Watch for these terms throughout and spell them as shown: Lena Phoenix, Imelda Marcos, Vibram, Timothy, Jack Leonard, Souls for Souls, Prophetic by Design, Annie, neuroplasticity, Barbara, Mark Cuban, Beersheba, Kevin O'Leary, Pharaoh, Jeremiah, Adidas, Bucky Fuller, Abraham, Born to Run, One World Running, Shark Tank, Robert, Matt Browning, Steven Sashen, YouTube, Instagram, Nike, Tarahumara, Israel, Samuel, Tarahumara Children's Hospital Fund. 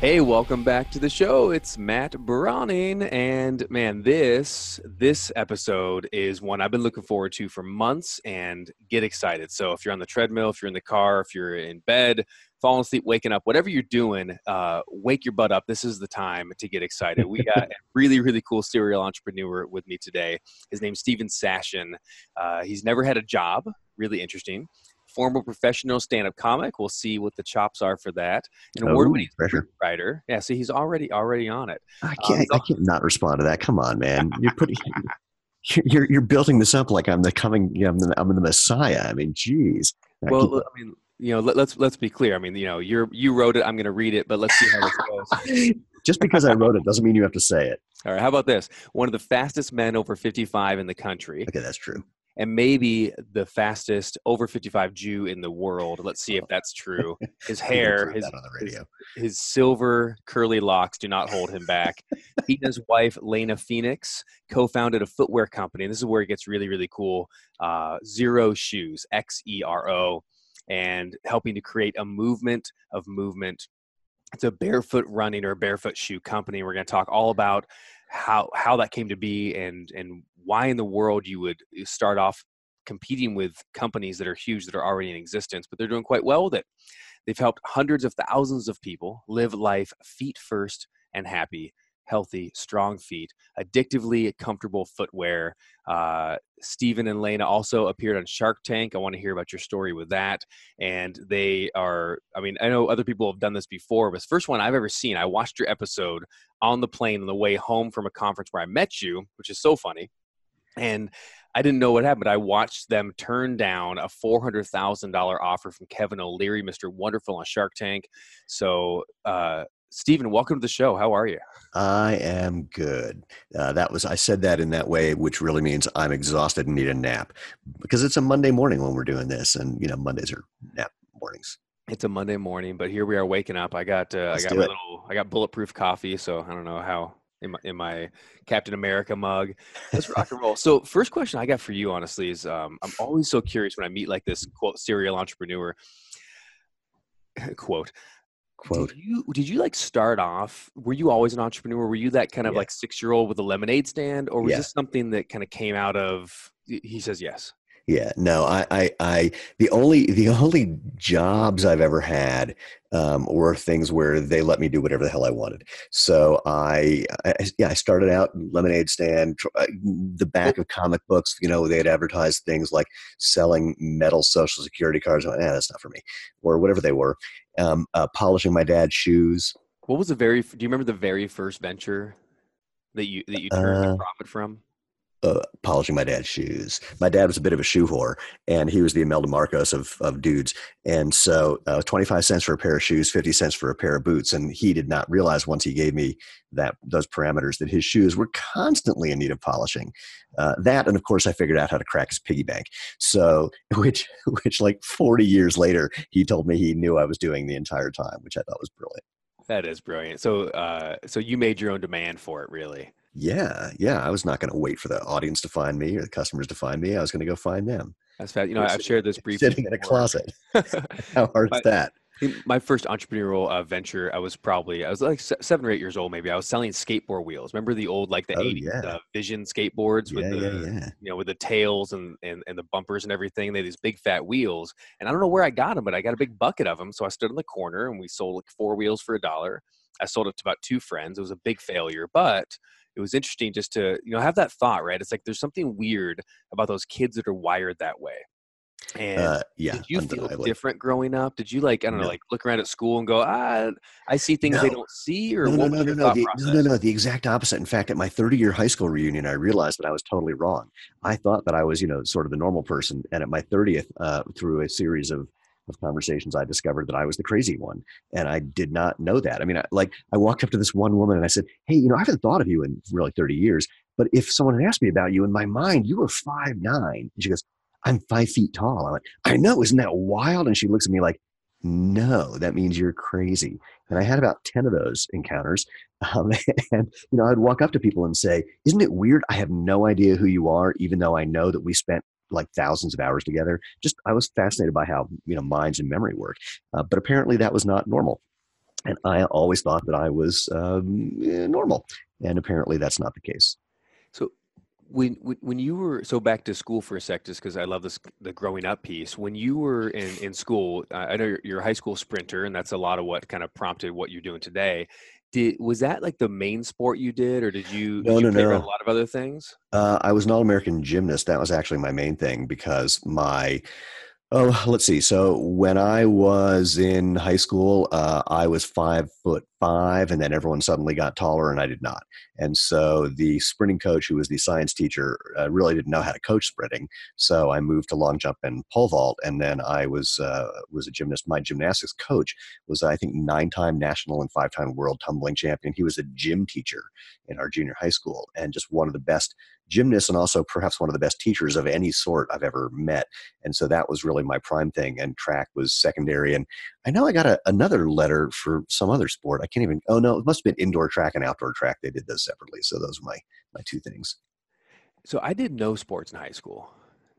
Hey, welcome back to the show. It's Matt Browning, and man, this episode is one I've been looking forward to for months and get excited. So if you're on the treadmill, if you're in the car, if you're in bed, falling asleep, waking up, whatever you're doing, wake your butt up. This is the time to get excited. We got a really, really cool serial entrepreneur with me today. His name's Steven Sashen. He's never had a job. Really interesting. Former professional stand-up comic. We'll see what the chops are for that. An award-winning writer. Yeah, see, he's already on it. I can't not respond to that. Come on, man. You're building this up like I'm the Messiah. I mean, geez. Let's be clear. I mean, you wrote it. I'm going to read it, but let's see how this goes. Just because I wrote it doesn't mean you have to say it. All right. How about this? One of the fastest men over 55 in the country. Okay, that's true. And maybe the fastest over 55 Jew in the world. Let's see if that's true. His hair, his silver curly locks do not hold him back. He and his wife, Lena Phoenix, co-founded a footwear company. And this is where it gets really, really cool. Xero Shoes, Xero, and helping to create a movement of movement. It's a barefoot running or barefoot shoe company. We're going to talk all about how that came to be and why in the world you would start off competing with companies that are huge, that are already in existence, but they're doing quite well with it. They've helped hundreds of thousands of people live life feet first and happy, healthy, strong feet, addictively comfortable footwear. Steven and Lena also appeared on Shark Tank. I want to hear about your story with that. And they are, I mean, I know other people have done this before, but it's the first one I've ever seen. I watched your episode on the plane on the way home from a conference where I met you, which is so funny. And I didn't know what happened. I watched them turn down a $400,000 offer from Kevin O'Leary, Mr. Wonderful on Shark Tank. So, Steven, welcome to the show. How are you? I am good. I said that in that way, which really means I'm exhausted and need a nap because it's a Monday morning when we're doing this, and Mondays are nap mornings. It's a Monday morning, but here we are waking up. I got bulletproof coffee, so I don't know how in my Captain America mug. Let's rock and roll. So, first question I got for you, honestly, is I'm always so curious when I meet like this quote serial entrepreneur quote. Did you like start off, were you always an entrepreneur? Were you that kind of like 6-year-old with a lemonade stand, or was this something that kind of came out of, he says yes? Yeah, no, I the only jobs I've ever had were things where they let me do whatever the hell I wanted. So I started out lemonade stand, the back of comic books, they'd advertise things like selling metal social security cards. I went, that's not for me, or whatever they were, polishing my dad's shoes. What was do you remember the very first venture that you turned a profit from? Polishing my dad's shoes. My dad was a bit of a shoe whore, and he was the Imelda Marcos of dudes. And so 25 cents for a pair of shoes, 50 cents for a pair of boots. And he did not realize once he gave me those parameters that his shoes were constantly in need of polishing. And of course I figured out how to crack his piggy bank. So, which like 40 years later, he told me he knew I was doing the entire time, which I thought was brilliant. That is brilliant. So, so you made your own demand for it, really. Yeah. I was not going to wait for the audience to find me or the customers to find me. I was going to go find them. That's fast. I've shared this briefly. Sitting in a closet. How hard is that? My first entrepreneurial venture, I was like 7 or 8 years old, maybe. I was selling skateboard wheels. Remember the old, like the 80s Vision skateboards with the tails and the bumpers and everything. They had these big fat wheels, and I don't know where I got them, but I got a big bucket of them. So I stood in the corner and we sold like 4 wheels for $1. I sold it to about 2 friends. It was a big failure, but it was interesting just to, have that thought, right? It's like, there's something weird about those kids that are wired that way. And did you feel different growing up? Did you look around at school and go, I see things they don't see? Or the exact opposite. In fact, at my 30-year high school reunion, I realized that I was totally wrong. I thought that I was, sort of the normal person. And at my 30th, through a series of of conversations, I discovered that I was the crazy one. And I did not know that. I mean, I walked up to this one woman and I said, hey, I haven't thought of you in really 30 years, but if someone had asked me about you, in my mind, you were 5'9". And she goes, I'm 5 feet tall. I'm like, I know, isn't that wild? And she looks at me like, no, that means you're crazy. And I had about 10 of those encounters. And, I'd walk up to people and say, isn't it weird? I have no idea who you are, even though I know that we spent like thousands of hours together. Just, I was fascinated by how, minds and memory work. But apparently that was not normal. And I always thought that I was normal. And apparently that's not the case. So when you were, so back to school for a sec, just because I love this, the growing up piece, when you were in school, I know you're a high school sprinter, and that's a lot of what kind of prompted what you're doing today. Was that like the main sport you did, or did you play around a lot of other things? I was an All-American gymnast. That was actually my main thing, because let's see. So when I was in high school, I was 5'5", and then everyone suddenly got taller and I did not. And so the sprinting coach, who was the science teacher, really didn't know how to coach sprinting. So I moved to long jump and pole vault. And then I was a gymnast. My gymnastics coach was, I think, 9-time national and 5-time world tumbling champion. He was a gym teacher in our junior high school and just one of the best gymnasts, and also perhaps one of the best teachers of any sort I've ever met. And so that was really my prime thing, and track was secondary. And I know I got another letter for some other sport. I can't even, it must've been indoor track and outdoor track. They did those separately. So those were my two things. So I did no sports in high school,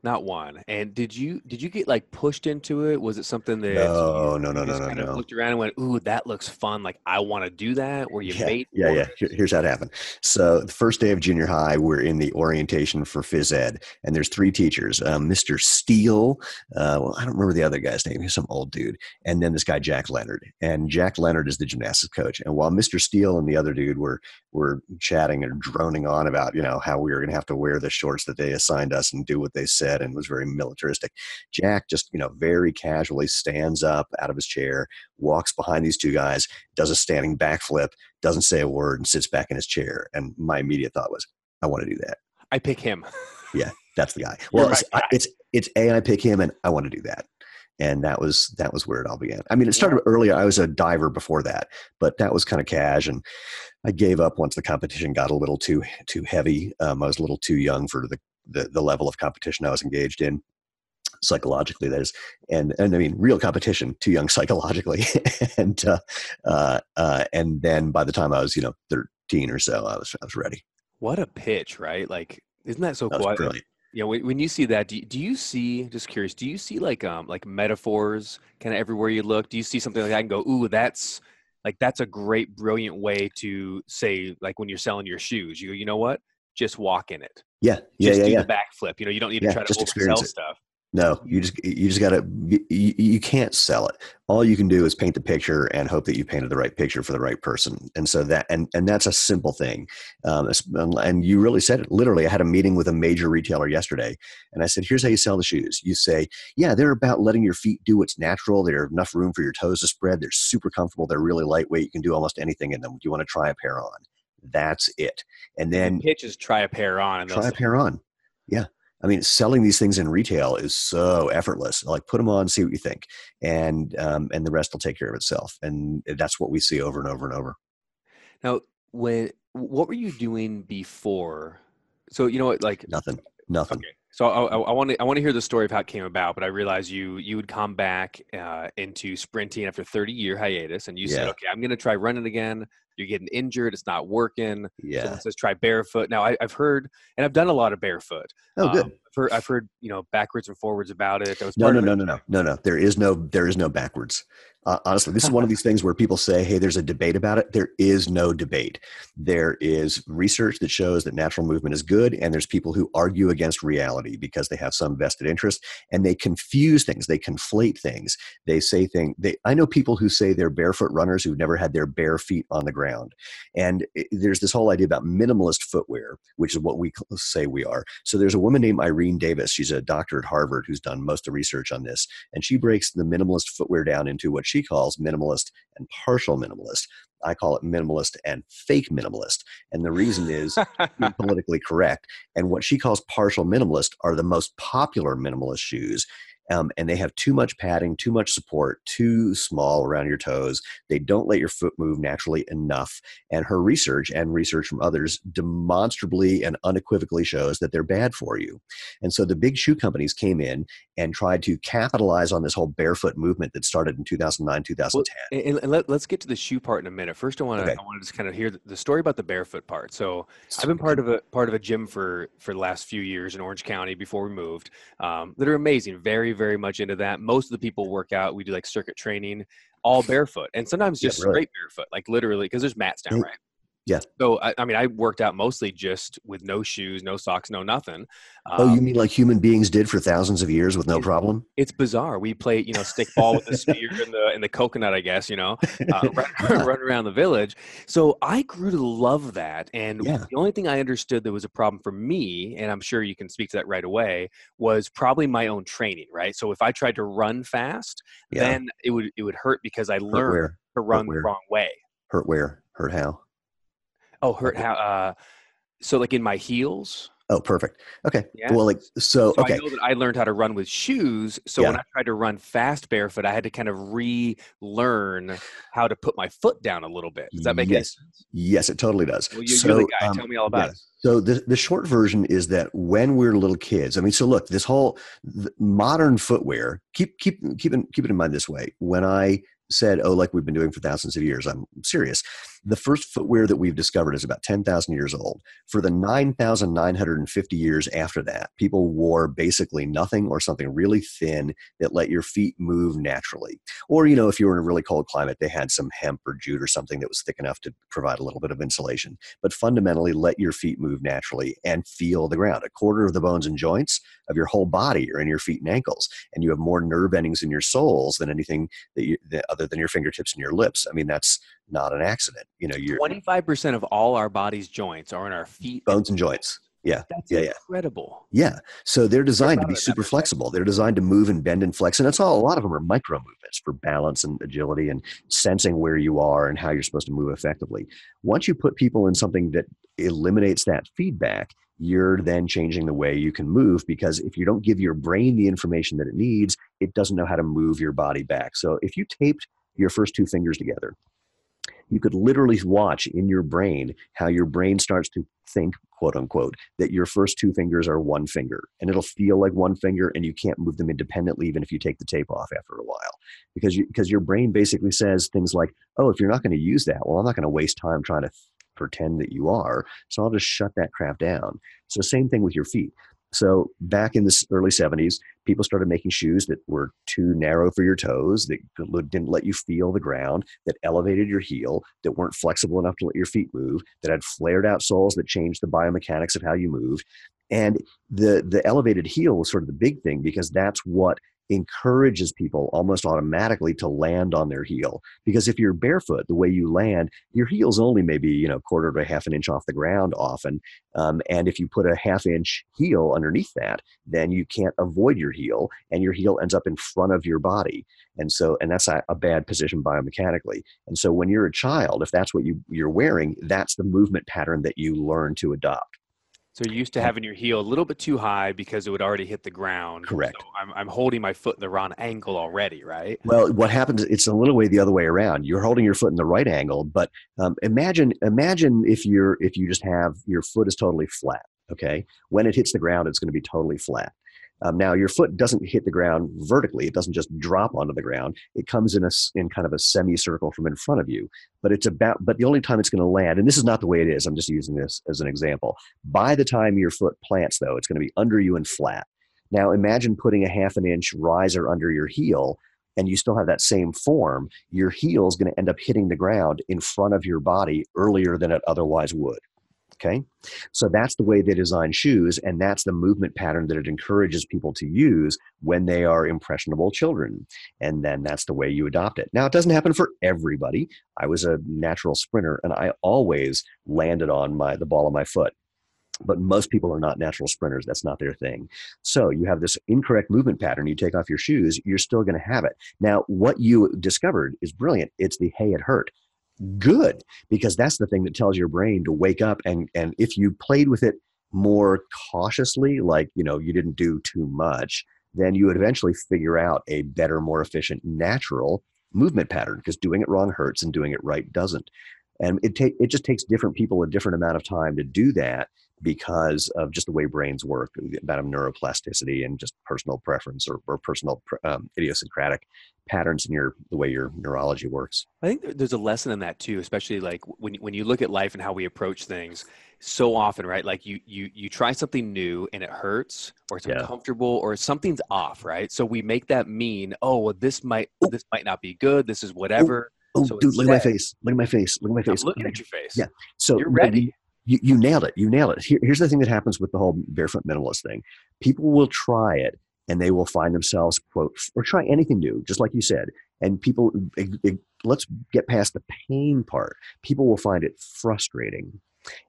not one. And did you get like pushed into it? Was it something that you looked around and went, ooh, that looks fun. Like I want to do that. Were you made? Yeah. Here's how it happened. So the first day of junior high, we're in the orientation for phys ed, and there's 3 teachers, Mr. Steele. I don't remember the other guy's name. He's some old dude. And then this guy, Jack Leonard, and Jack Leonard is the gymnastics coach. And while Mr. Steele and the other dude were chatting or droning on about, how we were going to have to wear the shorts that they assigned us and do what they said, and was very militaristic, Jack just, very casually stands up out of his chair, walks behind these 2 guys, does a standing backflip, doesn't say a word, and sits back in his chair. And my immediate thought was, I want to do that. I pick him. Yeah, that's the guy. Well, I pick him, and I want to do that. And that was where it all began. I mean, it started earlier. I was a diver before that, but that was kind of cash. And I gave up once the competition got a little too heavy. I was a little too young for the level of competition I was engaged in, psychologically, that is. And I mean, real competition, too young psychologically. And then by the time I was, 13 or so, I was ready. What a pitch, right? Like, isn't that so cool? When you see that, do you see like metaphors kind of everywhere you look? Do you see something like that and go, ooh, that's a great, brilliant way to say, like when you're selling your shoes, you go, you know what? Just walk in it. Just do the backflip. You don't need to try to sell stuff. No, you just gotta, you can't sell it. All you can do is paint the picture and hope that you painted the right picture for the right person. And so that, and that's a simple thing. And you really said it literally. I had a meeting with a major retailer yesterday, and I said, here's how you sell the shoes. You say, they're about letting your feet do what's natural. There's enough room for your toes to spread. They're super comfortable. They're really lightweight. You can do almost anything in them. Do you want to try a pair on? That's it. And then the pitch is try a pair on. And try a pair on. Yeah. I mean, selling these things in retail is so effortless. Like, put them on, see what you think. And the rest will take care of itself. And that's what we see over and over and over. Now, what were you doing before? So, nothing. Okay. So I want to hear the story of how it came about, but I realized you would come back into sprinting after 30-year hiatus, and you said, okay, I'm going to try running again. You're getting injured. It's not working. Yeah. Someone says try barefoot. Now I've heard, and I've done a lot of barefoot. Oh, good. I've heard, backwards and forwards about it. No. There is no backwards. Honestly, this is one of these things where people say, hey, there's a debate about it. There is no debate. There is research that shows that natural movement is good. And there's people who argue against reality because they have some vested interest, and they confuse things. They conflate things. They say things. I know people who say they're barefoot runners who've never had their bare feet on the ground. And there's this whole idea about minimalist footwear, which is what we say we are. So there's a woman named Irene Davis. She's a doctor at Harvard who's done most of the research on this. And she breaks the minimalist footwear down into what she calls minimalist and partial minimalist. I call it minimalist and fake minimalist. And the reason is politically correct. And what she calls partial minimalist are the most popular minimalist shoes. and they have too much padding, too much support, too small around your toes. They don't let your foot move naturally enough. And her research and research from others demonstrably and unequivocally shows that they're bad for you. And so the big shoe companies came in and tried to capitalize on this whole barefoot movement that started in 2009, 2010. Well, and let's get to the shoe part in a minute. First, I want to just kind of hear the story about the barefoot part. So I've been part of a gym for the last few years in Orange County before we moved, that are amazing. Very, very much into that. Most of the people work out. We do like circuit training, all barefoot, and sometimes just straight barefoot, like literally, because there's mats down, right? Yeah. So, I worked out mostly just with no shoes, no socks, no nothing. You mean like human beings did for thousands of years with no problem? It's bizarre. We play, stick ball with the spear and the coconut, I guess, run around the village. So I grew to love that. And the only thing I understood that was a problem for me, and I'm sure you can speak to that right away, was probably my own training, right? So if I tried to run fast, then it would hurt because I learned to run the wrong way. Hurt where? Hurt how? Oh, hurt how? So like in my heels. Oh, perfect. Okay. Yeah. Well, so okay. I know that I learned how to run with shoes. So when I tried to run fast barefoot, I had to kind of relearn how to put my foot down a little bit. Does that make sense? Yes, it totally does. Well, you're the guy. Tell me all about it. So the short version is that when we're little kids, so look, this whole modern footwear, keep it in mind this way. When I said, oh, like we've been doing for thousands of years, I'm serious. The first footwear that we've discovered is about 10,000 years old. For the 9,950 years after that, people wore basically nothing or something really thin that let your feet move naturally. Or, if you were in a really cold climate, they had some hemp or jute or something that was thick enough to provide a little bit of insulation, but fundamentally let your feet move naturally and feel the ground. A quarter of the bones and joints of your whole body are in your feet and ankles, and you have more nerve endings in your soles than anything other than your fingertips and your lips. That's not an accident. 25% of all our body's joints are in our feet, bones and joints. Yeah. That's incredible. Yeah. So they're designed to be super flexible. They're designed to move and bend and flex. And that's all. A lot of them are micro movements for balance and agility and sensing where you are and how you're supposed to move effectively. Once you put people in something that eliminates that feedback, you're then changing the way you can move, because if you don't give your brain the information that it needs, it doesn't know how to move your body back. So if you taped your first two fingers together, you could literally watch in your brain how your brain starts to think, quote unquote, that your first two fingers are one finger, and it'll feel like one finger, and you can't move them independently even if you take the tape off after a while, because your brain basically says things like, oh, if you're not going to use that, well, I'm not going to waste time trying to pretend that you are, so I'll just shut that crap down. So same thing with your feet. So back in the early 70s, people started making shoes that were too narrow for your toes, that didn't let you feel the ground, that elevated your heel, that weren't flexible enough to let your feet move, that had flared out soles that changed the biomechanics of how you moved. And the elevated heel was sort of the big thing, because that's what encourages people almost automatically to land on their heel. Because if you're barefoot, the way you land, your heel's only maybe, quarter to a half an inch off the ground often. And if you put a half inch heel underneath that, then you can't avoid your heel, and your heel ends up in front of your body. And that's a bad position biomechanically. And so when you're a child, if that's what you're wearing, that's the movement pattern that you learn to adopt. So you're used to having your heel a little bit too high because it would already hit the ground. Correct. So I'm holding my foot in the wrong angle already, right? Well, what happens, it's a little way the other way around. You're holding your foot in the right angle, but imagine if you just have your foot is totally flat, okay? When it hits the ground, it's going to be totally flat. Now, your foot doesn't hit the ground vertically. It doesn't just drop onto the ground. It comes in kind of a semicircle from in front of you. But the only time it's going to land, and this is not the way it is, I'm just using this as an example. By the time your foot plants, though, it's going to be under you and flat. Now, imagine putting a half an inch riser under your heel, and you still have that same form. Your heel is going to end up hitting the ground in front of your body earlier than it otherwise would. Okay, so that's the way they design shoes, and that's the movement pattern that it encourages people to use when they are impressionable children. And then that's the way you adopt it. Now, it doesn't happen for everybody. I was a natural sprinter, and I always landed on the ball of my foot. But most people are not natural sprinters. That's not their thing. So you have this incorrect movement pattern. You take off your shoes, you're still going to have it. Now, what you discovered is brilliant. It's the, hey, it hurt. Good, because that's the thing that tells your brain to wake up. And if you played with it more cautiously, like, you didn't do too much, then you would eventually figure out a better, more efficient, natural movement pattern, because doing it wrong hurts and doing it right doesn't. And it just takes different people a different amount of time to do that because of just the way brains work, the amount of neuroplasticity and just personal preference or personal idiosyncratic patterns in the way your neurology works. I think there's a lesson in that too, especially like when you look at life and how we approach things. So often, right? Like you try something new and it hurts, or it's uncomfortable, or something's off, right? So we make that mean, oh, well, this might not be good. This is whatever. Oh, dude, look at my face. Look at my face. Look at my face. I'm looking at your face. Yeah. So you're ready. You nailed it. You nailed it. Here's the thing that happens with the whole barefoot minimalist thing. People will try it and they will find themselves, quote, or try anything new, just like you said. And people, let's get past the pain part. People will find it frustrating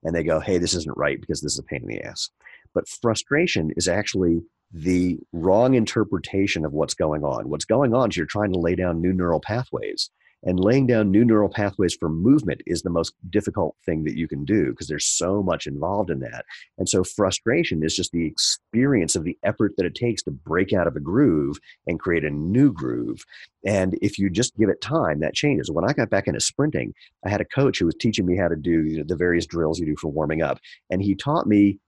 and they go, hey, this isn't right because this is a pain in the ass. But frustration is actually the wrong interpretation of what's going on. What's going on is you're trying to lay down new neural pathways. And laying down new neural pathways for movement is the most difficult thing that you can do because there's so much involved in that. And so frustration is just the experience of the effort that it takes to break out of a groove and create a new groove. And if you just give it time, that changes. When I got back into sprinting, I had a coach who was teaching me how to do the various drills you do for warming up. And he taught me,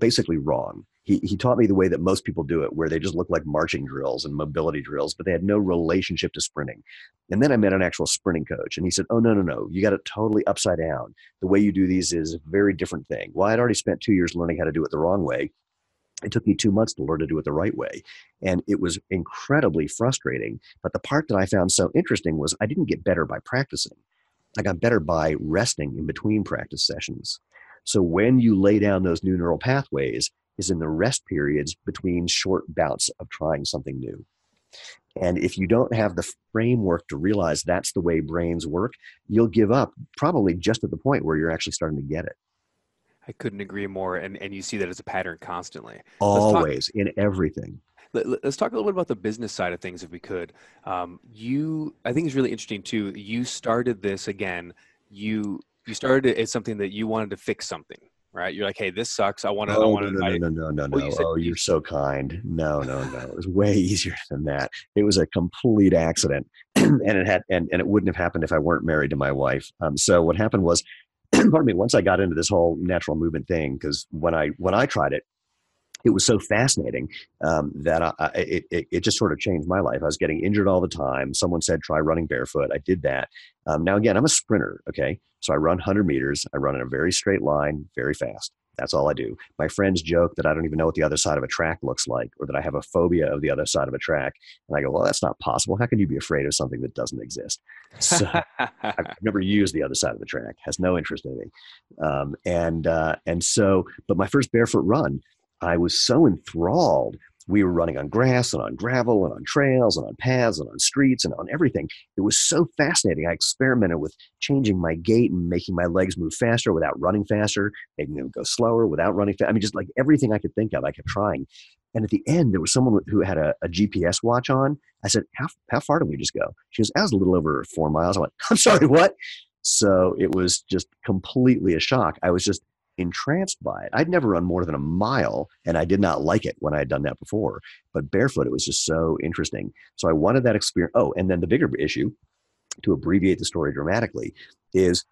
basically wrong. He taught me the way that most people do it, where they just look like marching drills and mobility drills, but they had no relationship to sprinting. And then I met an actual sprinting coach, and he said, oh, no, you got it totally upside down. The way you do these is a very different thing. Well, I'd already spent 2 years learning how to do it the wrong way. It took me 2 months to learn to do it the right way. And it was incredibly frustrating. But the part that I found so interesting was I didn't get better by practicing. I got better by resting in between practice sessions. So when you lay down those new neural pathways, is in the rest periods between short bouts of trying something new. And if you don't have the framework to realize that's the way brains work, you'll give up probably just at the point where you're actually starting to get it. I couldn't agree more. And you see that as a pattern constantly. Always, in everything. Let's talk a little bit about the business side of things if we could. I think it's really interesting too. You started this again. You started it as something that you wanted to fix something. Right? You're like, hey, this sucks. No. You're so kind. No. It was way easier than that. It was a complete accident. and it wouldn't have happened if I weren't married to my wife. So what happened was, pardon me, once I got into this whole natural movement thing, because when I tried it, it was so fascinating that it just sort of changed my life. I was getting injured all the time. Someone said, try running barefoot. I did that. Now, again, I'm a sprinter, okay? So I run 100 meters. I run in a very straight line, very fast. That's all I do. My friends joke that I don't even know what the other side of a track looks like, or that I have a phobia of the other side of a track. And I go, well, that's not possible. How can you be afraid of something that doesn't exist? So I've never used the other side of the track. Has no interest in me. But my first barefoot run, I was so enthralled. We were running on grass and on gravel and on trails and on paths and on streets and on everything. It was so fascinating. I experimented with changing my gait and making my legs move faster without running faster, making them go slower without running fast. I mean, just like everything I could think of, I kept trying. And at the end, there was someone who had a GPS watch on. I said, how far did we just go? She goes, I was a little over 4 miles. I went, I'm sorry, what? So it was just completely a shock. I was just entranced by it. I'd never run more than a mile, and I did not like it when I had done that before. But barefoot, it was just so interesting. So I wanted that experience. Oh, and then the bigger issue, to abbreviate the story dramatically, is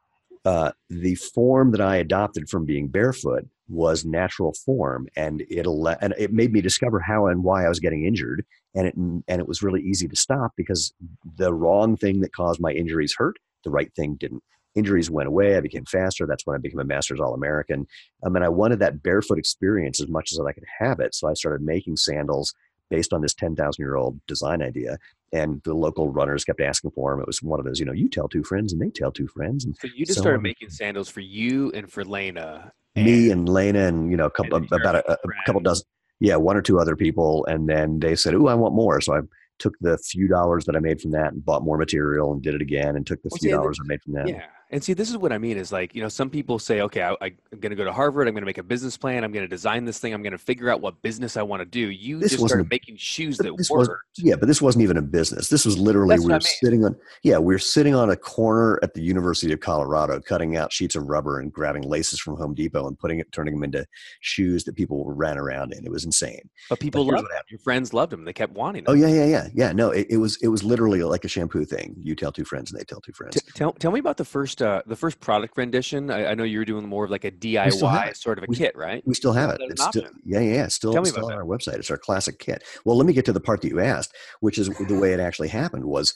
the form that I adopted from being barefoot was natural form, and it made me discover how and why I was getting injured, and it was really easy to stop because the wrong thing that caused my injuries hurt, the right thing didn't. Injuries went away. I became faster. That's when I became a Masters All-American. And I wanted that barefoot experience as much as I could have it. So I started making sandals based on this 10,000-year-old design idea. And the local runners kept asking for them. It was one of those, you tell two friends and they tell two friends. And so you just started making sandals for you and for Lena. Me and Lena and, about a couple dozen. Yeah, one or two other people. And then they said, I want more. So I took the few dollars that I made from that and bought more material and did it again and took the few dollars I made from that. Yeah. And see, this is what I mean is like, you know, some people say, okay, I'm going to go to Harvard. I'm going to make a business plan. I'm going to design this thing. I'm going to figure out what business I want to do. You this just started making shoes that worked. Yeah, but this wasn't even a business. This was literally, we were sitting on a corner at the University of Colorado, cutting out sheets of rubber and grabbing laces from Home Depot and turning them into shoes that people ran around in. It was insane. But people loved it. Your friends loved them. They kept wanting them. Oh, yeah. No, it was literally like a shampoo thing. You tell two friends and they tell two friends. Tell me about the first product rendition. I know you were doing more of like a DIY sort of a kit, right? We still have it. It's still, still on our website. It's our classic kit. Well, let me get to the part that you asked, which is the way it actually happened was,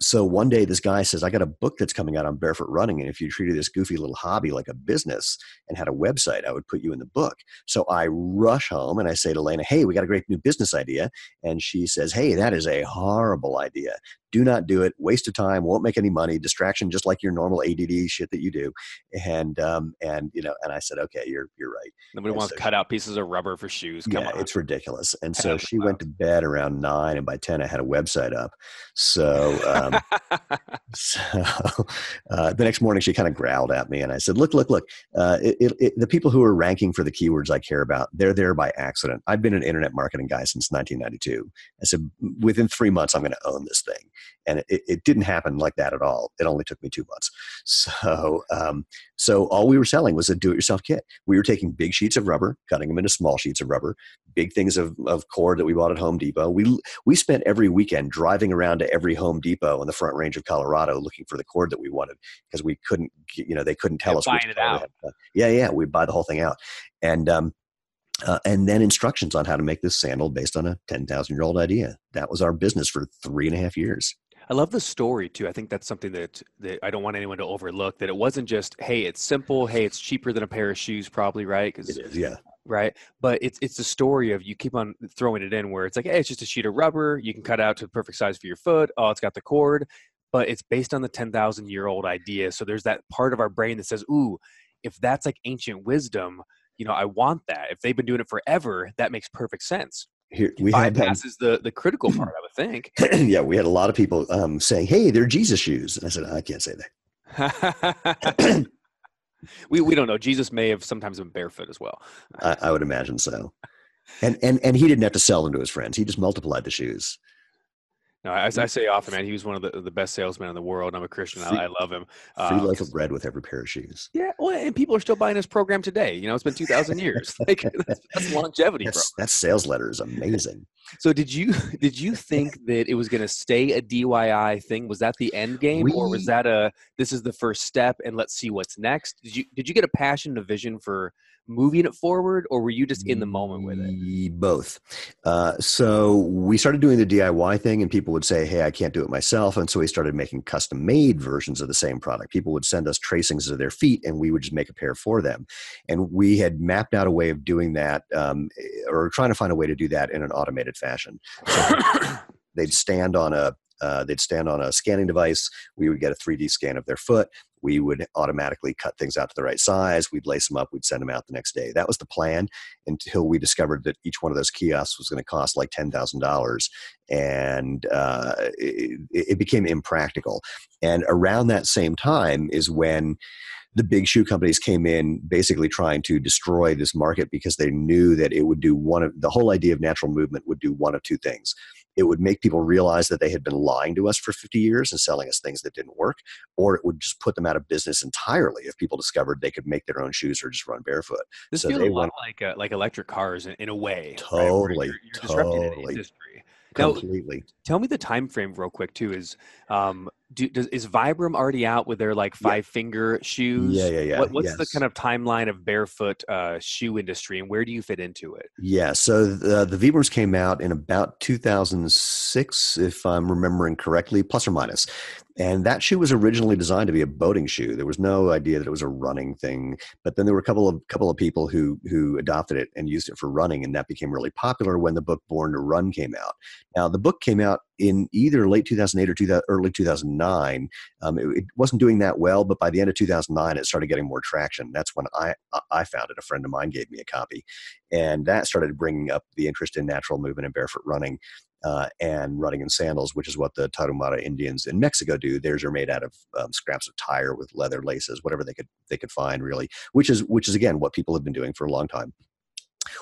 so one day this guy says, I got a book that's coming out on barefoot running. And if you treated this goofy little hobby like a business and had a website, I would put you in the book. So I rush home and I say to Lena, hey, we got a great new business idea. And she says, hey, that is a horrible idea. Do not do it. Waste of time. Won't make any money. Distraction, just like your normal ADD shit that you do. And I said, okay, you're right. Nobody wants to cut out pieces of rubber for shoes. Come on. It's ridiculous. And so she went to bed around 9, and by 10, I had a website up. So the next morning she kind of growled at me, and I said, look, the people who are ranking for the keywords I care about, they're there by accident. I've been an internet marketing guy since 1992. I said, within 3 months, I'm going to own this thing. And it didn't happen like that at all. It only took me 2 months. So all we were selling was a do-it-yourself kit. We were taking big sheets of rubber, cutting them into small sheets of rubber, big things of cord that we bought at Home Depot. We spent every weekend driving around to every Home Depot in the Front Range of Colorado looking for the cord that we wanted because we couldn't, they couldn't tell us. Buying it out. We'd buy the whole thing out. And then instructions on how to make this sandal based on a 10,000-year-old idea. That was our business for 3.5 years. I love the story too. I think that's something that I don't want anyone to overlook, that it wasn't just, hey, it's simple. Hey, it's cheaper than a pair of shoes, probably, right? It is, yeah. Right. But it's the story of you keep on throwing it in where it's like, hey, it's just a sheet of rubber. You can cut out to the perfect size for your foot. Oh, it's got the cord, but it's based on the 10,000-year-old idea. So there's that part of our brain that says, ooh, if that's like ancient wisdom, I want that. If they've been doing it forever, that makes perfect sense. Here, we bypasses the critical part, I would think. Yeah, we had a lot of people saying, hey, they're Jesus shoes. And I said, I can't say that. we don't know. Jesus may have sometimes been barefoot as well. I would imagine so. And he didn't have to sell them to his friends. He just multiplied the shoes. No, as I say often, man, he was one of the best salesmen in the world. I'm a Christian. I love him. Free loaf of bread with every pair of shoes. Yeah. Well, and people are still buying his program today. It's been 2,000 years. Like, that's longevity, bro. That sales letter is amazing. So did you think that it was going to stay a DIY thing? Was that the end game, or was that this is the first step and let's see what's next? Did you get a passion, a vision for moving it forward, or were you just in the moment with it? Both. So we started doing the DIY thing, and people would say, hey, I can't do it myself. And so we started making custom made versions of the same product. People would send us tracings of their feet, and we would just make a pair for them. And we had mapped out a way of doing that, or trying to find a way to do that in an automated fashion. So they'd stand on a scanning device. We would get a 3D scan of their foot. We would automatically cut things out to the right size. We'd lace them up. We'd send them out the next day. That was the plan, until we discovered that each one of those kiosks was going to cost like $10,000. And it became impractical. And around that same time is when the big shoe companies came in, basically trying to destroy this market, because they knew that it would do the whole idea of natural movement would do one of two things. It would make people realize that they had been lying to us for 50 years and selling us things that didn't work, or it would just put them out of business entirely if people discovered they could make their own shoes or just run barefoot. This feels a lot like electric cars in a way. Totally, right? You're disrupting an industry. Completely. Now, tell me the time frame real quick too. Is Vibram already out with their like 5-finger shoes? Yeah. What's the kind of timeline of barefoot shoe industry, and where do you fit into it? Yeah, so the Vibrams came out in about 2006, if I'm remembering correctly, plus or minus. And that shoe was originally designed to be a boating shoe. There was no idea that it was a running thing. But then there were a couple of people who adopted it and used it for running, and that became really popular when the book Born to Run came out. Now, the book came out in either late 2008 or early 2009. It wasn't doing that well, but by the end of 2009, it started getting more traction. That's when I found it. A friend of mine gave me a copy, and that started bringing up the interest in natural movement and barefoot running. and running in sandals, which is what the Tarahumara Indians in Mexico do. Theirs are made out of scraps of tire with leather laces, whatever they could find, really, which is again what people have been doing for a long time.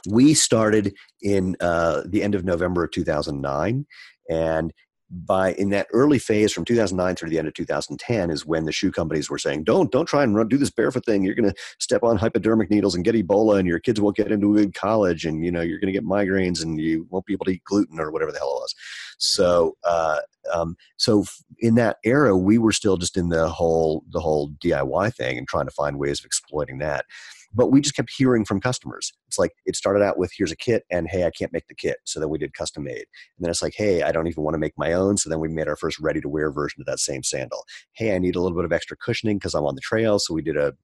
We started in the end of November of 2009, and in that early phase from 2009 through the end of 2010 is when the shoe companies were saying, don't try and run, do this barefoot thing. You're going to step on hypodermic needles and get Ebola, and your kids won't get into a good college, and you're going to get migraines, and you won't be able to eat gluten or whatever the hell it was. So, so in that era, we were still just in the whole DIY thing and trying to find ways of exploiting that. But we just kept hearing from customers. It's like, it started out with, here's a kit, and hey, I can't make the kit. So then we did custom made. And then it's like, hey, I don't even want to make my own. So then we made our first ready to wear version of that same sandal. Hey, I need a little bit of extra cushioning because I'm on the trail. So we did a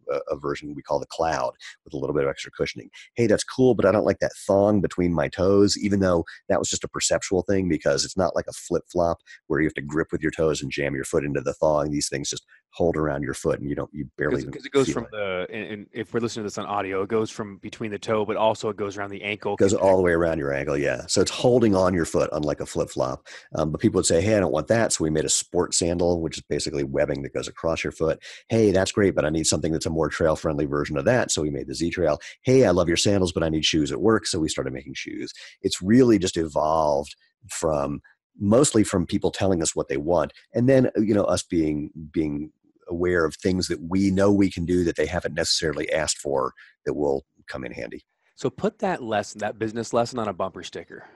version we call the Cloud with a little bit of extra cushioning. Hey, that's cool, but I don't like that thong between my toes, even though that was just a perceptual thing, because it's not like a flip flop where you have to grip with your toes and jam your foot into the thong. These things just hold around your foot, and you barely, because it goes from and if we're listening to this on audio, it goes from between the toe, but also it goes around the ankle. It goes all the way around your ankle, yeah. So it's holding on your foot, unlike a flip flop. But people would say, hey, I don't want that. So we made a sport sandal, which is basically webbing that goes across your foot. Hey, that's great, but I need something that's a more trail friendly version of that. So we made the Z Trail. Hey, I love your sandals, but I need shoes at work. So we started making shoes. It's really just evolved from mostly from people telling us what they want, and then us being aware of things that we know we can do that they haven't necessarily asked for that will come in handy. So put that lesson, that business lesson, on a bumper sticker.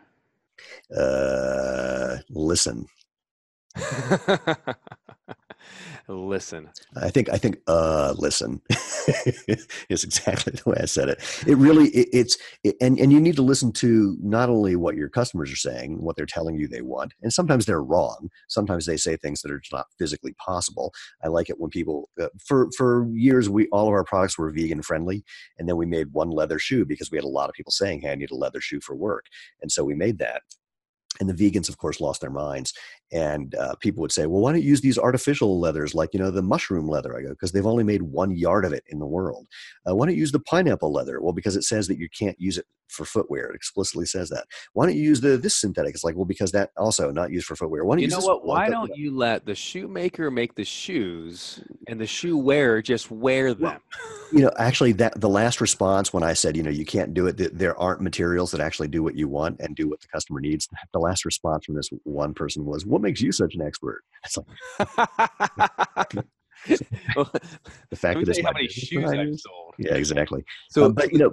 Listen. Listen. I think listen is exactly the way I said it. It really, and you need to listen to not only what your customers are saying, what they're telling you they want, and sometimes they're wrong. Sometimes they say things that are just not physically possible. I like it when people, for years, all of our products were vegan friendly, and then we made one leather shoe because we had a lot of people saying, hey, I need a leather shoe for work. And so we made that. And the vegans, of course, lost their minds. And people would say, well, why don't you use these artificial leathers like, the mushroom leather? I go, because they've only made 1 yard of it in the world. Why don't you use the pineapple leather? Well, because it says that you can't use it for footwear. It explicitly says that. Why don't you use this synthetic? It's like, well, because that also not used for footwear. Why don't you know what? Why don't you let the shoemaker make the shoes and the shoe wearer just wear them? Well, actually, that the last response when I said, you can't do it, there aren't materials that actually do what you want and do what the customer needs. The last response from this one person was, what makes you such an expert? It's like, well, the fact that it's how many shoes I've sold. Yeah, exactly. So, but the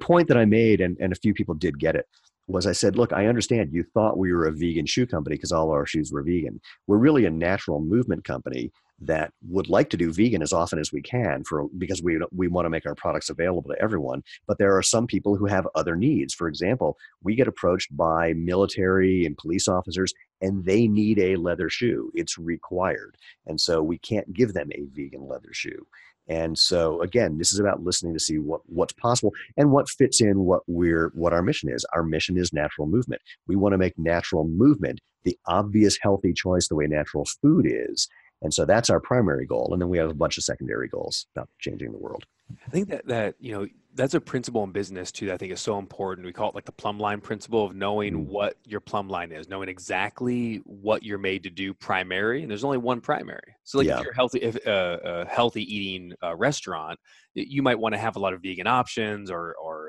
point that I made, and a few people did get it, was I said, look, I understand you thought we were a vegan shoe company because all our shoes were vegan. We're really a natural movement company that would like to do vegan as often as we can because we want to make our products available to everyone. But there are some people who have other needs. For example, we get approached by military and police officers, and they need a leather shoe. It's required. And so we can't give them a vegan leather shoe. And so again, this is about listening to see what's possible and what fits in what our mission is. Our mission is natural movement. We want to make natural movement the obvious healthy choice the way natural food is. And so that's our primary goal. And then we have a bunch of secondary goals about changing the world. I think that that's a principle in business too that I think is so important. We call it like the plumb line principle of knowing what your plumb line is, knowing exactly what you're made to do primary. And there's only one primary. So like if you're healthy, a healthy eating restaurant, you might want to have a lot of vegan options or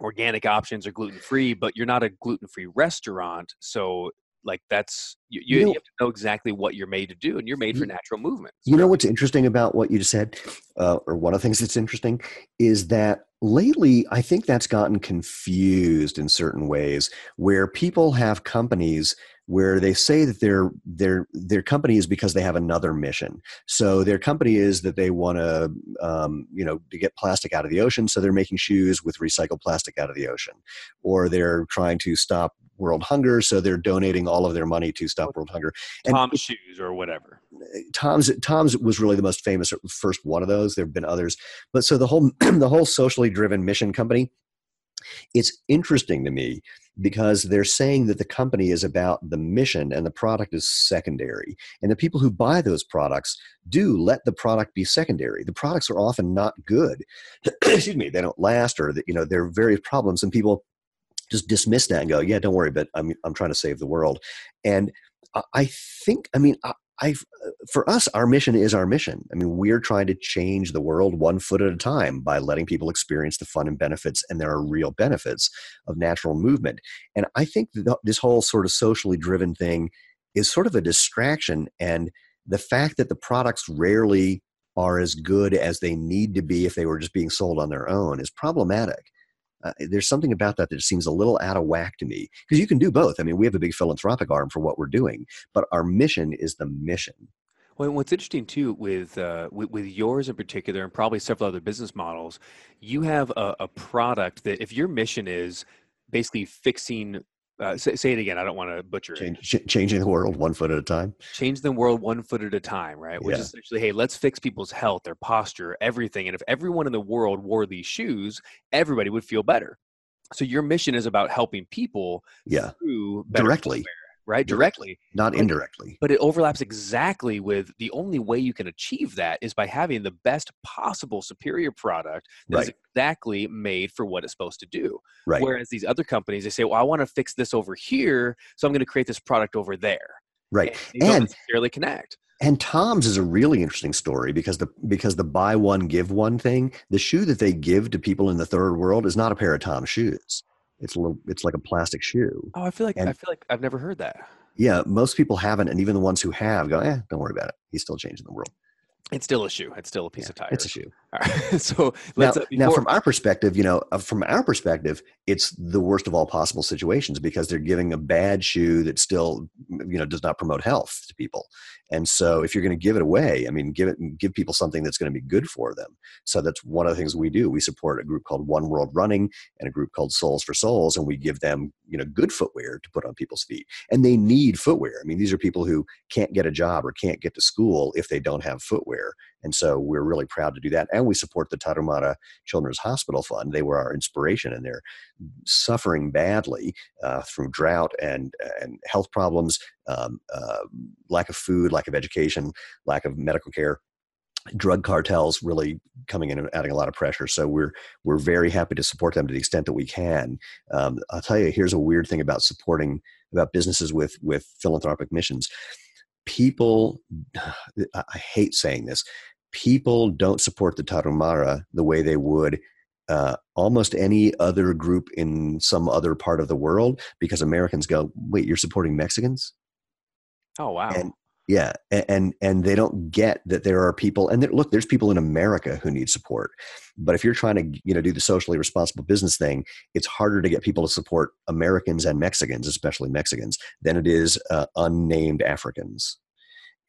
organic options or gluten-free, but you're not a gluten-free restaurant. So like that's, you have to know exactly what you're made to do, and you're made for natural movement. You know what's interesting about what you just said, or one of the things that's interesting, is that lately I think that's gotten confused in certain ways where people have companies where they say that their company is because they have another mission. So their company is that they want to, to get plastic out of the ocean. So they're making shoes with recycled plastic out of the ocean, or they're trying to stop world hunger. So they're donating all of their money to stop world hunger. And Tom's shoes or whatever. Tom's was really the most famous first one of those. There've been others, but so the whole socially driven mission company, it's interesting to me because they're saying that the company is about the mission and the product is secondary. And the people who buy those products do let the product be secondary. The products are often not good. Excuse me. They don't last, or there are various problems, and people just dismiss that and go, yeah, don't worry, but I'm trying to save the world. And I think, I mean, for us, our mission is our mission. I mean, we're trying to change the world one foot at a time by letting people experience the fun and benefits, and there are real benefits of natural movement. And I think this whole sort of socially driven thing is sort of a distraction, and the fact that the products rarely are as good as they need to be if they were just being sold on their own is problematic. There's something about that that just seems a little out of whack to me, because you can do both. I mean, we have a big philanthropic arm for what we're doing, but our mission is the mission. Well, what's interesting too with yours in particular, and probably several other business models, you have a product that, if your mission is basically fixing, say it again, I don't want to butcher it. Changing the world one foot at a time. Change the world one foot at a time, right? Which is essentially, hey, let's fix people's health, their posture, everything. And if everyone in the world wore these shoes, everybody would feel better. So your mission is about helping people through directly. Healthcare. Right? Directly. Not indirectly. But it overlaps exactly with the only way you can achieve that is by having the best possible superior product that is exactly made for what it's supposed to do. Right. Whereas these other companies, they say, well, I want to fix this over here, so I'm going to create this product over there. Right. And they don't necessarily connect. And Tom's is a really interesting story, because the buy one, give one thing, the shoe that they give to people in the third world is not a pair of Tom's shoes. It's like a plastic shoe. Oh, I feel like I've never heard that. Yeah, most people haven't, and even the ones who have go, don't worry about it. He's still changing the world. It's still a shoe. It's still a piece of tire. It's a shoe. All right. So let's now from our perspective, it's the worst of all possible situations, because they're giving a bad shoe that still, does not promote health to people. And so if you're going to give it away, I mean, give people something that's going to be good for them. So that's one of the things we do. We support a group called One World Running and a group called Souls for Souls. And we give them, good footwear to put on people's feet, and they need footwear. I mean, these are people who can't get a job or can't get to school if they don't have footwear. And so we're really proud to do that. And we support the Tarahumara Children's Hospital Fund. They were our inspiration, and they're suffering badly through drought and health problems, lack of food, lack of education, lack of medical care, drug cartels really coming in and adding a lot of pressure. So we're very happy to support them to the extent that we can. I'll tell you, here's a weird thing about about businesses with philanthropic missions. People, I hate saying this, people don't support the Tarahumara the way they would almost any other group in some other part of the world, because Americans go, wait, you're supporting Mexicans? Oh, wow. And they don't get that there are people, and look, there's people in America who need support. But if you're trying to, do the socially responsible business thing, it's harder to get people to support Americans and Mexicans, especially Mexicans, than it is unnamed Africans.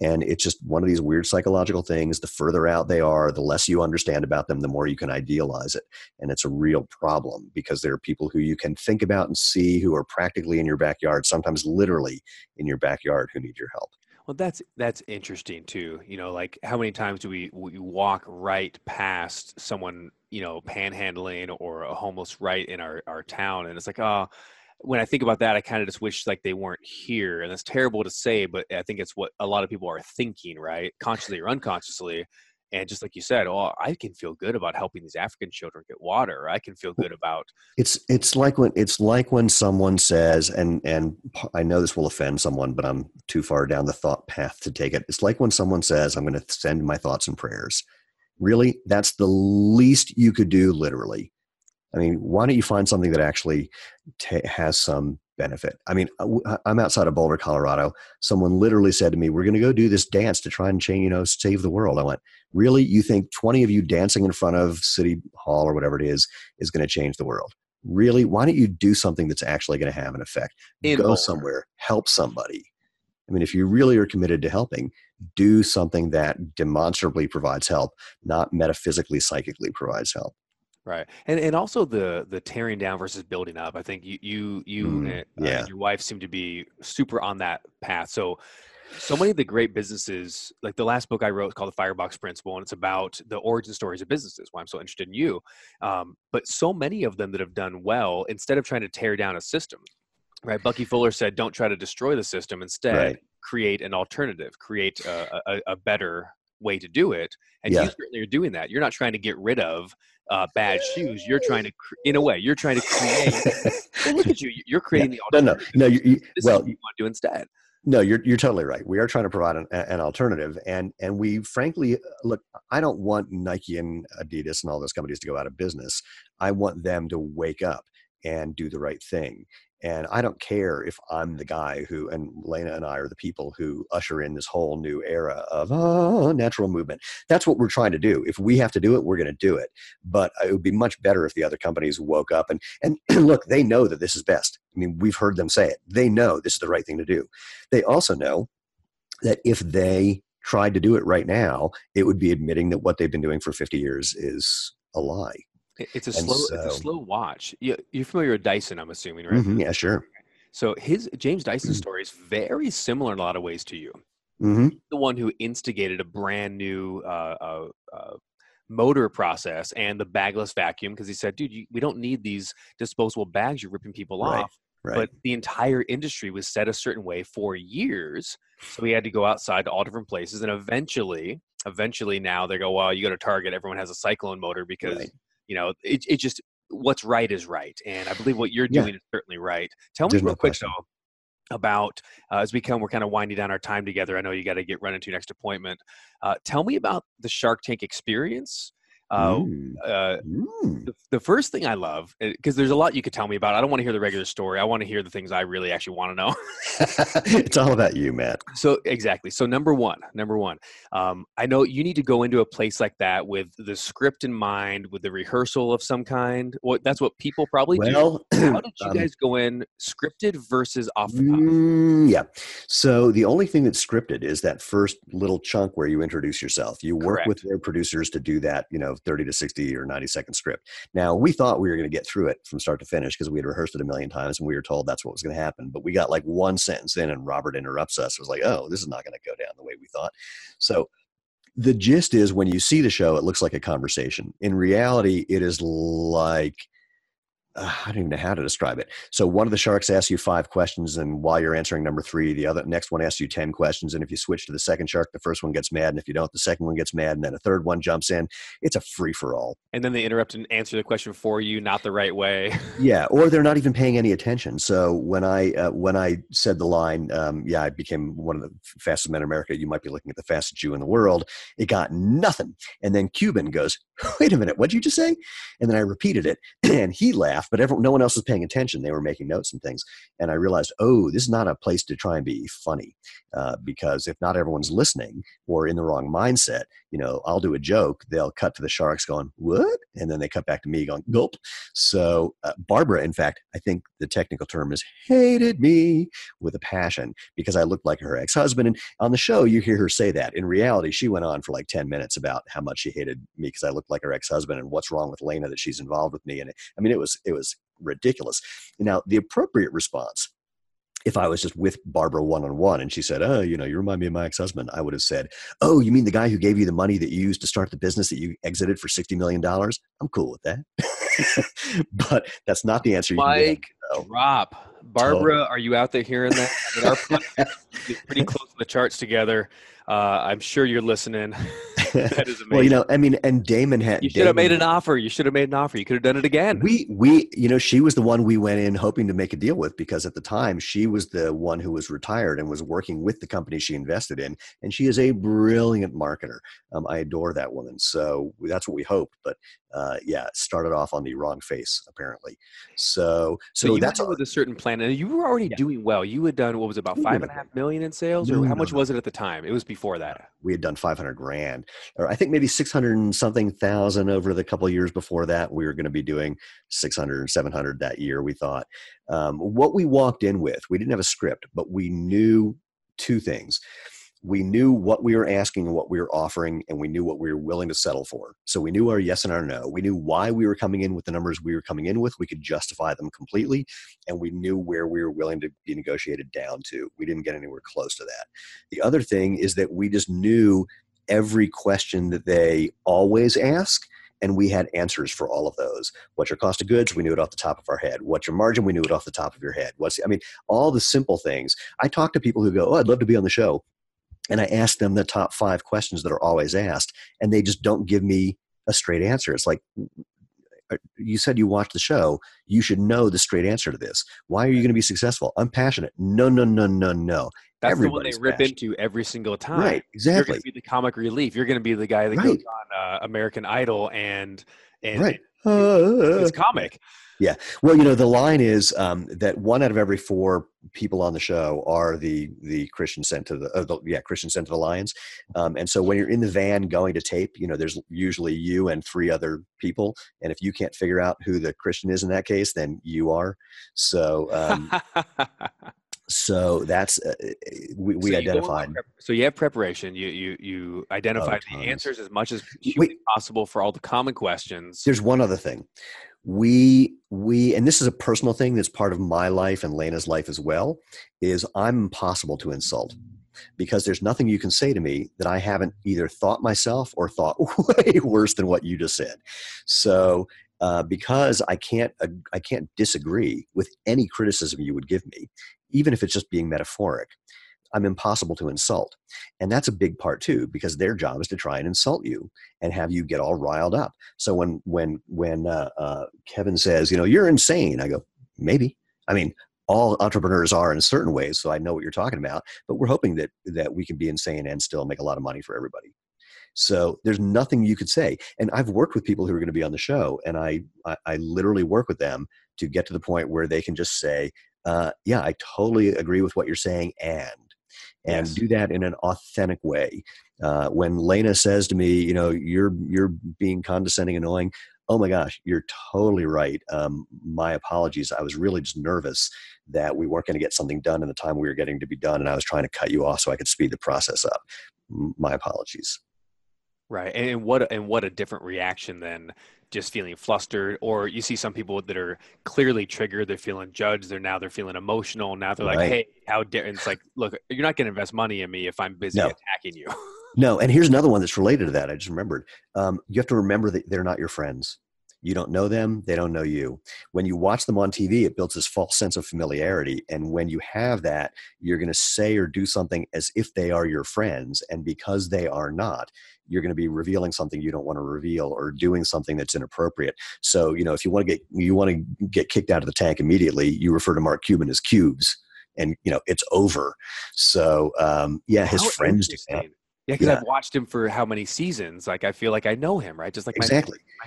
And it's just one of these weird psychological things. The further out they are, the less you understand about them, the more you can idealize it. And it's a real problem, because there are people who you can think about and see who are practically in your backyard, sometimes literally in your backyard, who need your help. Well, that's interesting too. Like, how many times do we walk right past someone, panhandling or a homeless right in our town? And it's like, oh, when I think about that, I kind of just wish like they weren't here. And that's terrible to say, but I think it's what a lot of people are thinking, right? Consciously or unconsciously. And just like you said, oh, I can feel good about helping these African children get water. I can feel good about it's like when someone says, and I know this will offend someone, but I'm too far down the thought path to take it. It's like when someone says, I'm going to send my thoughts and prayers. Really? That's the least you could do, literally. I mean, why don't you find something that actually has some benefit? I mean, I'm outside of Boulder, Colorado. Someone literally said to me, we're going to go do this dance to try and change, save the world. I went, really? You think 20 of you dancing in front of City Hall or whatever it is going to change the world? Really? Why don't you do something that's actually going to have an effect? Go somewhere, help somebody. I mean, if you really are committed to helping, do something that demonstrably provides help, not metaphysically, psychically provides help. Right. And also the tearing down versus building up. I think you and your wife seem to be super on that path. So many of the great businesses, like the last book I wrote is called The Firebox Principle, and it's about the origin stories of businesses, why I'm so interested in you. But so many of them that have done well, instead of trying to tear down a system, right? Bucky Fuller said, don't try to destroy the system. Instead, create an alternative, create a better way to do it. And you certainly are doing that. You're not trying to get rid of bad shoes. You're trying to, in a way, you're trying to create. Well, look at you. You're creating the alternative. No, this is what you want to do instead. No, you're totally right. We are trying to provide an alternative. And we frankly, look, I don't want Nike and Adidas and all those companies to go out of business. I want them to wake up and do the right thing. And I don't care if I'm the guy who, and Lena and I are the people who usher in this whole new era of natural movement. That's what we're trying to do. If we have to do it, we're going to do it. But it would be much better if the other companies woke up and look, they know that this is best. I mean, we've heard them say it. They know this is the right thing to do. They also know that if they tried to do it right now, it would be admitting that what they've been doing for 50 years is a lie. It's a slow watch. You're familiar with Dyson, I'm assuming, right? Mm-hmm, yeah, sure. So James Dyson's story is very similar in a lot of ways to you. Mm-hmm. He's the one who instigated a brand new motor process and the bagless vacuum, because he said, dude, we don't need these disposable bags. You're ripping people off. Right. But the entire industry was set a certain way for years. So we had to go outside to all different places. And eventually now they go, well, you go to Target, everyone has a cyclone motor because... Right. You know, it just, what's right is right. And I believe what you're doing is certainly right. Tell me real quick, though, about, as we come, we're kind of winding down our time together. I know you got to get running to your next appointment. Tell me about the Shark Tank experience. The first thing I love, because there's a lot you could tell me about. I don't want to hear the regular story. I want to hear the things I really actually want to know. It's all about you, Matt. So exactly. So number one, I know you need to go into a place like that with the script in mind, with the rehearsal of some kind. Well, that's what people probably do. How did you guys go in, scripted versus off the top? Yeah. So the only thing that's scripted is that first little chunk where you introduce yourself. You work with their producers to do that, 30 to 60 or 90 second script. Now, we thought we were going to get through it from start to finish because we had rehearsed it a million times and we were told that's what was going to happen. But we got like one sentence in and Robert interrupts us. It was like, oh, this is not going to go down the way we thought. So the gist is when you see the show, it looks like a conversation. In reality, it is like, I don't even know how to describe it. So one of the sharks asks you 5 questions, and while you're answering number 3, the other next one asks you 10 questions. And if you switch to the second shark, the first one gets mad. And if you don't, the second one gets mad. And then a third one jumps in. It's a free for all. And then they interrupt and answer the question for you, not the right way. Yeah. Or they're not even paying any attention. So when I said the line, I became one of the fastest men in America. You might be looking at the fastest Jew in the world. It got nothing. And then Cuban goes, wait a minute, what'd you just say? And then I repeated it and he laughed. But no one else was paying attention. They were making notes and things. And I realized, this is not a place to try and be funny. Because if not everyone's listening or in the wrong mindset, I'll do a joke. They'll cut to the sharks going, what? And then they cut back to me going, gulp. So Barbara, in fact, I think the technical term is hated me with a passion because I looked like her ex-husband. And on the show, you hear her say that. In reality, she went on for like 10 minutes about how much she hated me because I looked like her ex-husband and what's wrong with Lena that she's involved with me. And it was ridiculous. Now, the appropriate response, if I was just with Barbara one-on-one and she said, oh, you remind me of my ex-husband, I would have said, oh, you mean the guy who gave you the money that you used to start the business that you exited for $60 million? I'm cool with that. But that's not the answer. Drop. Barbara, are you out there hearing that? I mean, our podcast is pretty close to the charts together. I'm sure you're listening. That is amazing. Well, and Damon had. You should have made an offer. You should have made an offer. You could have done it again. We she was the one we went in hoping to make a deal with because at the time she was the one who was retired and was working with the company she invested in, and she is a brilliant marketer. I adore that woman. So that's what we hoped, but started off on the wrong face apparently. So you that's with a certain plan, and you were already doing well. You had done what was about $5.5 million in sales, or how much was it at the time? It was before that. We had done $500,000. Or I think maybe 600 and something thousand over the couple of years before that. We were going to be doing 600 or 700 that year, we thought. What we walked in with, we didn't have a script, but we knew two things. We knew what we were asking and what we were offering, and we knew what we were willing to settle for. So we knew our yes and our no. We knew why we were coming in with the numbers we were coming in with. We could justify them completely, and we knew where we were willing to be negotiated down to. We didn't get anywhere close to that. The other thing is that we just knew every question that they always ask, and we had answers for all of those. What's your cost of goods? We knew it off the top of our head. What's your margin? We knew it off the top of your head. All the simple things. I talk to people who go, I'd love to be on the show. And I ask them the top 5 questions that are always asked, and they just don't give me a straight answer. It's like, you said you watched the show. You should know the straight answer to this. Why are you going to be successful? I'm passionate. No, no, no, no, no. That's everybody's the one they rip into every single time. Right, exactly. You're going to be the comic relief. You're going to be the guy that goes on American Idol and it's comic. Yeah. Well, you know, the line is that 1 out of every 4 people on the show are the Christian Sent to the Christian Sent to the Lions. And so when you're in the van going to tape, you know, there's usually you and 3 other people. And if you can't figure out who the Christian is in that case, then you are. So, so that's, we identified. So you have preparation. You identified the answers as much as humanly possible for all the common questions. There's one other thing. We and this is a personal thing that's part of my life and Lena's life as well, is I'm impossible to insult, because there's nothing you can say to me that I haven't either thought myself or thought way worse than what you just said. So because I can't disagree with any criticism you would give me, even if it's just being metaphoric, I'm impossible to insult. And that's a big part too, because their job is to try and insult you and have you get all riled up. So when Kevin says, you know, you're insane, I go, maybe. I mean, all entrepreneurs are in certain ways, so I know what you're talking about, but we're hoping that we can be insane and still make a lot of money for everybody. So there's nothing you could say. And I've worked with people who are going to be on the show, and I literally work with them to get to the point where they can just say, yeah, I totally agree with what you're saying, and do that in an authentic way. When Lena says to me, you know, you're being condescending, annoying. Oh my gosh, you're totally right. My apologies. I was really just nervous that we weren't going to get something done in the time we were getting to be done. And I was trying to cut you off so I could speed the process up. My apologies. Right. And what a different reaction than just feeling flustered, or you see some people that are clearly triggered. They're feeling judged. They're feeling emotional. Now they're like, hey, how dare, and it's like, look, you're not going to invest money in me if I'm busy attacking you. No. And here's another one that's related to that. I just remembered. You have to remember that they're not your friends. You don't know them. They don't know you. When you watch them on TV, it builds this false sense of familiarity. And when you have that, you're going to say or do something as if they are your friends. And because they are not, you're going to be revealing something you don't want to reveal or doing something that's inappropriate. So, you know, if you want to get kicked out of the tank immediately, you refer to Mark Cuban as Cubes, and you know, it's over. So, his friends do that. Yeah, because I've watched him for how many seasons? Like, I feel like I know him, right? Just like my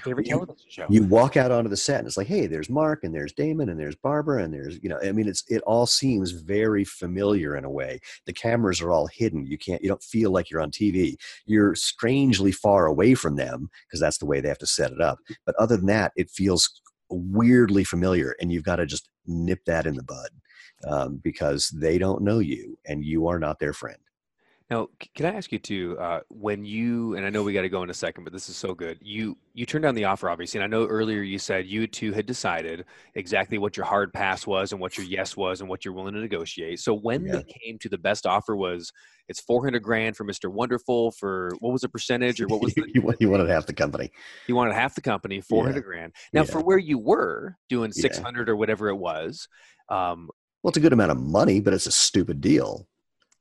favorite television show. You walk out onto the set and it's like, hey, there's Mark and there's Damon and there's Barbara and there's, you know, I mean, it all seems very familiar in a way. The cameras are all hidden. You don't feel like you're on TV. You're strangely far away from them because that's the way they have to set it up. But other than that, it feels weirdly familiar, and you've got to just nip that in the bud because they don't know you and you are not their friend. Now, can I ask you too, when you, and I know we got to go in a second, but this is so good. You turned down the offer, obviously. And I know earlier you said you two had decided exactly what your hard pass was and what your yes was and what you're willing to negotiate. So when it came to the best offer was, it's $400,000 for Mr. Wonderful for, what was the percentage or what was the? He wanted half the company. He wanted half the company, $400,000. Now for where you were doing 600 or whatever it was. Well, it's a good amount of money, but it's a stupid deal.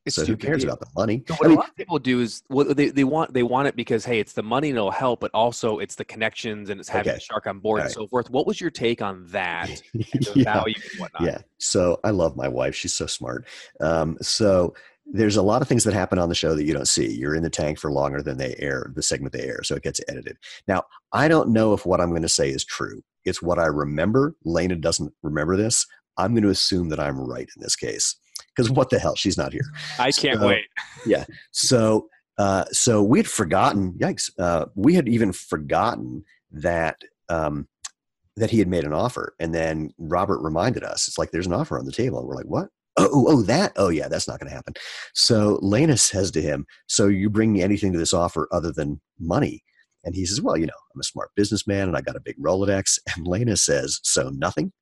So who cares about the money? So what a lot of people do is they want it because, hey, it's the money and it'll help, but also it's the connections and it's having the shark on board and so forth. What was your take on that and the value and whatnot? Yeah. So I love my wife. She's so smart. So there's a lot of things that happen on the show that you don't see. You're in the tank for longer than they air, the segment they air. So it gets edited. Now, I don't know if what I'm going to say is true. It's what I remember. Lena doesn't remember this. I'm going to assume that I'm right in this case. Because what the hell? She's not here. I can't wait. Yeah. So we had forgotten. Yikes. We had even forgotten that he had made an offer, and then Robert reminded us. It's like, there's an offer on the table, and we're like, what? Oh, that. Oh, yeah. That's not going to happen. So Lena says to him, "So you bring me anything to this offer other than money?" And he says, "Well, you know, I'm a smart businessman, and I got a big Rolodex." And Lena says, "So nothing."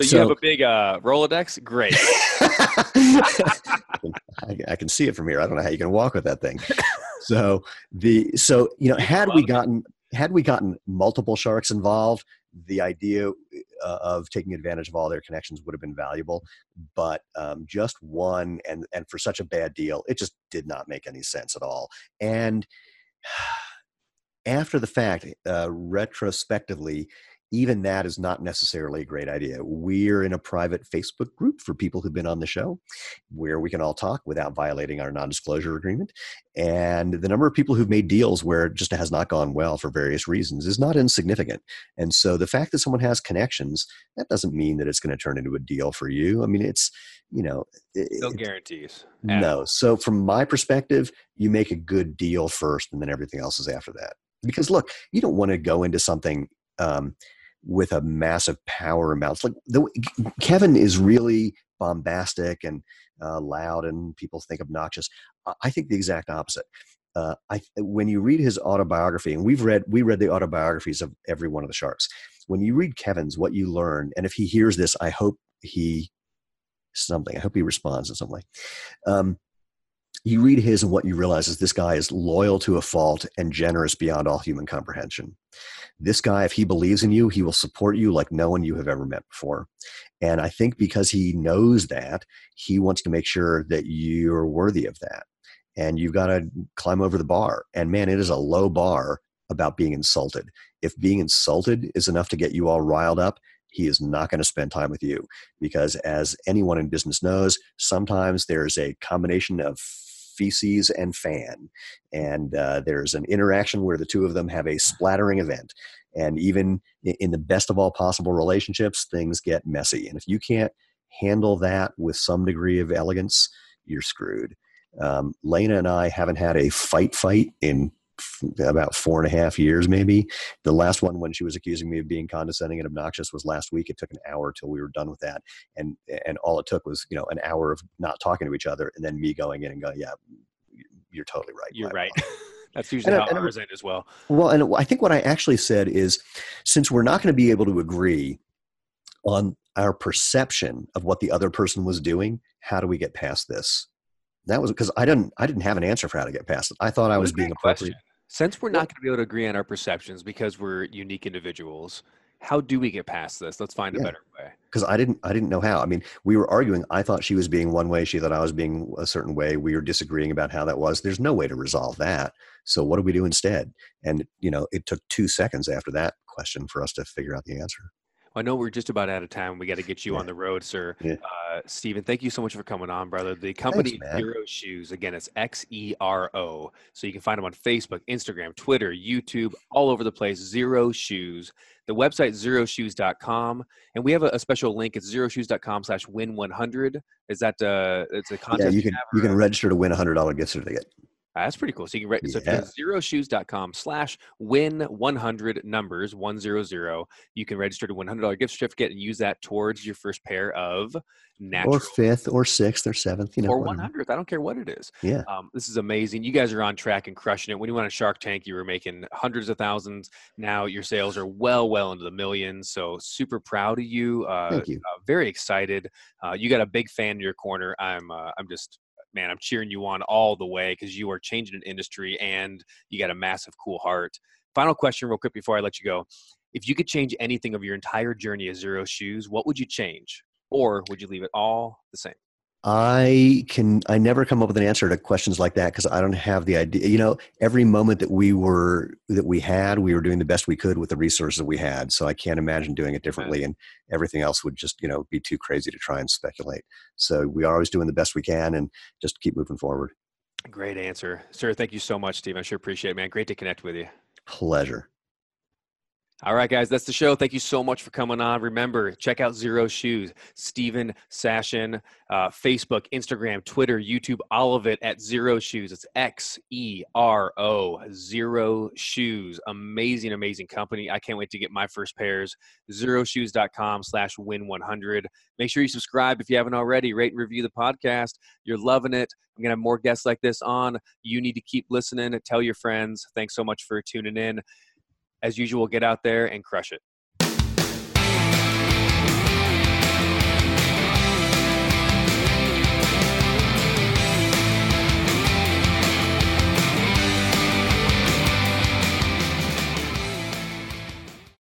So you have a big Rolodex? Great. I can see it from here. I don't know how you can walk with that thing. So you know, had we gotten multiple sharks involved, the idea of taking advantage of all their connections would have been valuable, but just one, and for such a bad deal, it just did not make any sense at all. And after the fact, retrospectively, even that is not necessarily a great idea. We're in a private Facebook group for people who've been on the show where we can all talk without violating our non-disclosure agreement. And the number of people who've made deals where it just has not gone well for various reasons is not insignificant. And so the fact that someone has connections, that doesn't mean that it's going to turn into a deal for you. I mean, it's, you know. No guarantees. No. So from my perspective, you make a good deal first and then everything else is after that. Because look, you don't want to go into something with a massive power amount. Like Kevin is really bombastic and loud, and people think obnoxious. I think the exact opposite. When you read his autobiography, and we read the autobiographies of every one of the Sharks. When you read Kevin's, what you learn, and if he hears this, I hope I hope he responds in some way. You read his, and what you realize is this guy is loyal to a fault and generous beyond all human comprehension. This guy, if he believes in you, he will support you like no one you have ever met before. And I think because he knows that, he wants to make sure that you're worthy of that. And you've got to climb over the bar. And man, it is a low bar about being insulted. If being insulted is enough to get you all riled up, he is not going to spend time with you. Because as anyone in business knows, sometimes there's a combination of feces and fan, and there's an interaction where the two of them have a splattering event, and even in the best of all possible relationships, things get messy, and if you can't handle that with some degree of elegance, you're screwed. Lena and I haven't had a fight in about 4.5 years, maybe. The last one, when she was accusing me of being condescending and obnoxious, was last week. It took an hour till we were done with that, and all it took was an hour of not talking to each other, and then me going in and going, yeah, you're totally right. You're right. That's usually how ours end as well. Well, and I think what I actually said is, since we're not going to be able to agree on our perception of what the other person was doing, how do we get past this? That was because I didn't have an answer for how to get past it. I thought I was being appropriate. Since we're not going to be able to agree on our perceptions because we're unique individuals, how do we get past this? Let's find a better way. Because I didn't know how. I mean, we were arguing. I thought she was being one way. She thought I was being a certain way. We were disagreeing about how that was. There's no way to resolve that. So what do we do instead? And, it took 2 seconds after that question for us to figure out the answer. I know we're just about out of time. We got to get you on the road, sir. Yeah. Steven, thank you so much for coming on, brother. The company Xero Shoes, again, it's Xero. So you can find them on Facebook, Instagram, Twitter, YouTube, all over the place. Xero Shoes. The website, xeroshoes.com. And we have a special link. It's xeroshoes.com/win100. Is that it's a contest? Yeah, you can register to win $100 gift certificate. That's pretty cool. So you can write, so if you go to xeroshoes.com/win100 numbers 100, you can register to $100 gift certificate and use that towards your first pair of natural. Or fifth or sixth or seventh, or 100th. I don't care what it is. Yeah. This is amazing. You guys are on track and crushing it. When you went on Shark Tank, you were making hundreds of thousands. Now your sales are well into the millions. So super proud of you. Thank you. Very excited. You got a big fan in your corner. I'm just, man, I'm cheering you on all the way because you are changing an industry and you got a massive cool heart. Final question real quick before I let you go. If you could change anything of your entire journey at Xero Shoes, what would you change? Or would you leave it all the same? I never come up with an answer to questions like that because I don't have the idea. Every moment that we were doing the best we could with the resources that we had. So I can't imagine doing it differently, and everything else would just, be too crazy to try and speculate. So we are always doing the best we can and just keep moving forward. Great answer. Sir, thank you so much, Steve. I sure appreciate it, man. Great to connect with you. Pleasure. All right, guys, that's the show. Thank you so much for coming on. Remember, check out Xero Shoes, Steven Sashen, Facebook, Instagram, Twitter, YouTube, all of it at Xero Shoes. It's Xero, Xero Shoes. Amazing, amazing company. I can't wait to get my first pairs. xeroshoes.com/win100. Make sure you subscribe if you haven't already. Rate and review the podcast. You're loving it. I'm going to have more guests like this on. You need to keep listening. Tell your friends. Thanks so much for tuning in. As usual, get out there and crush it.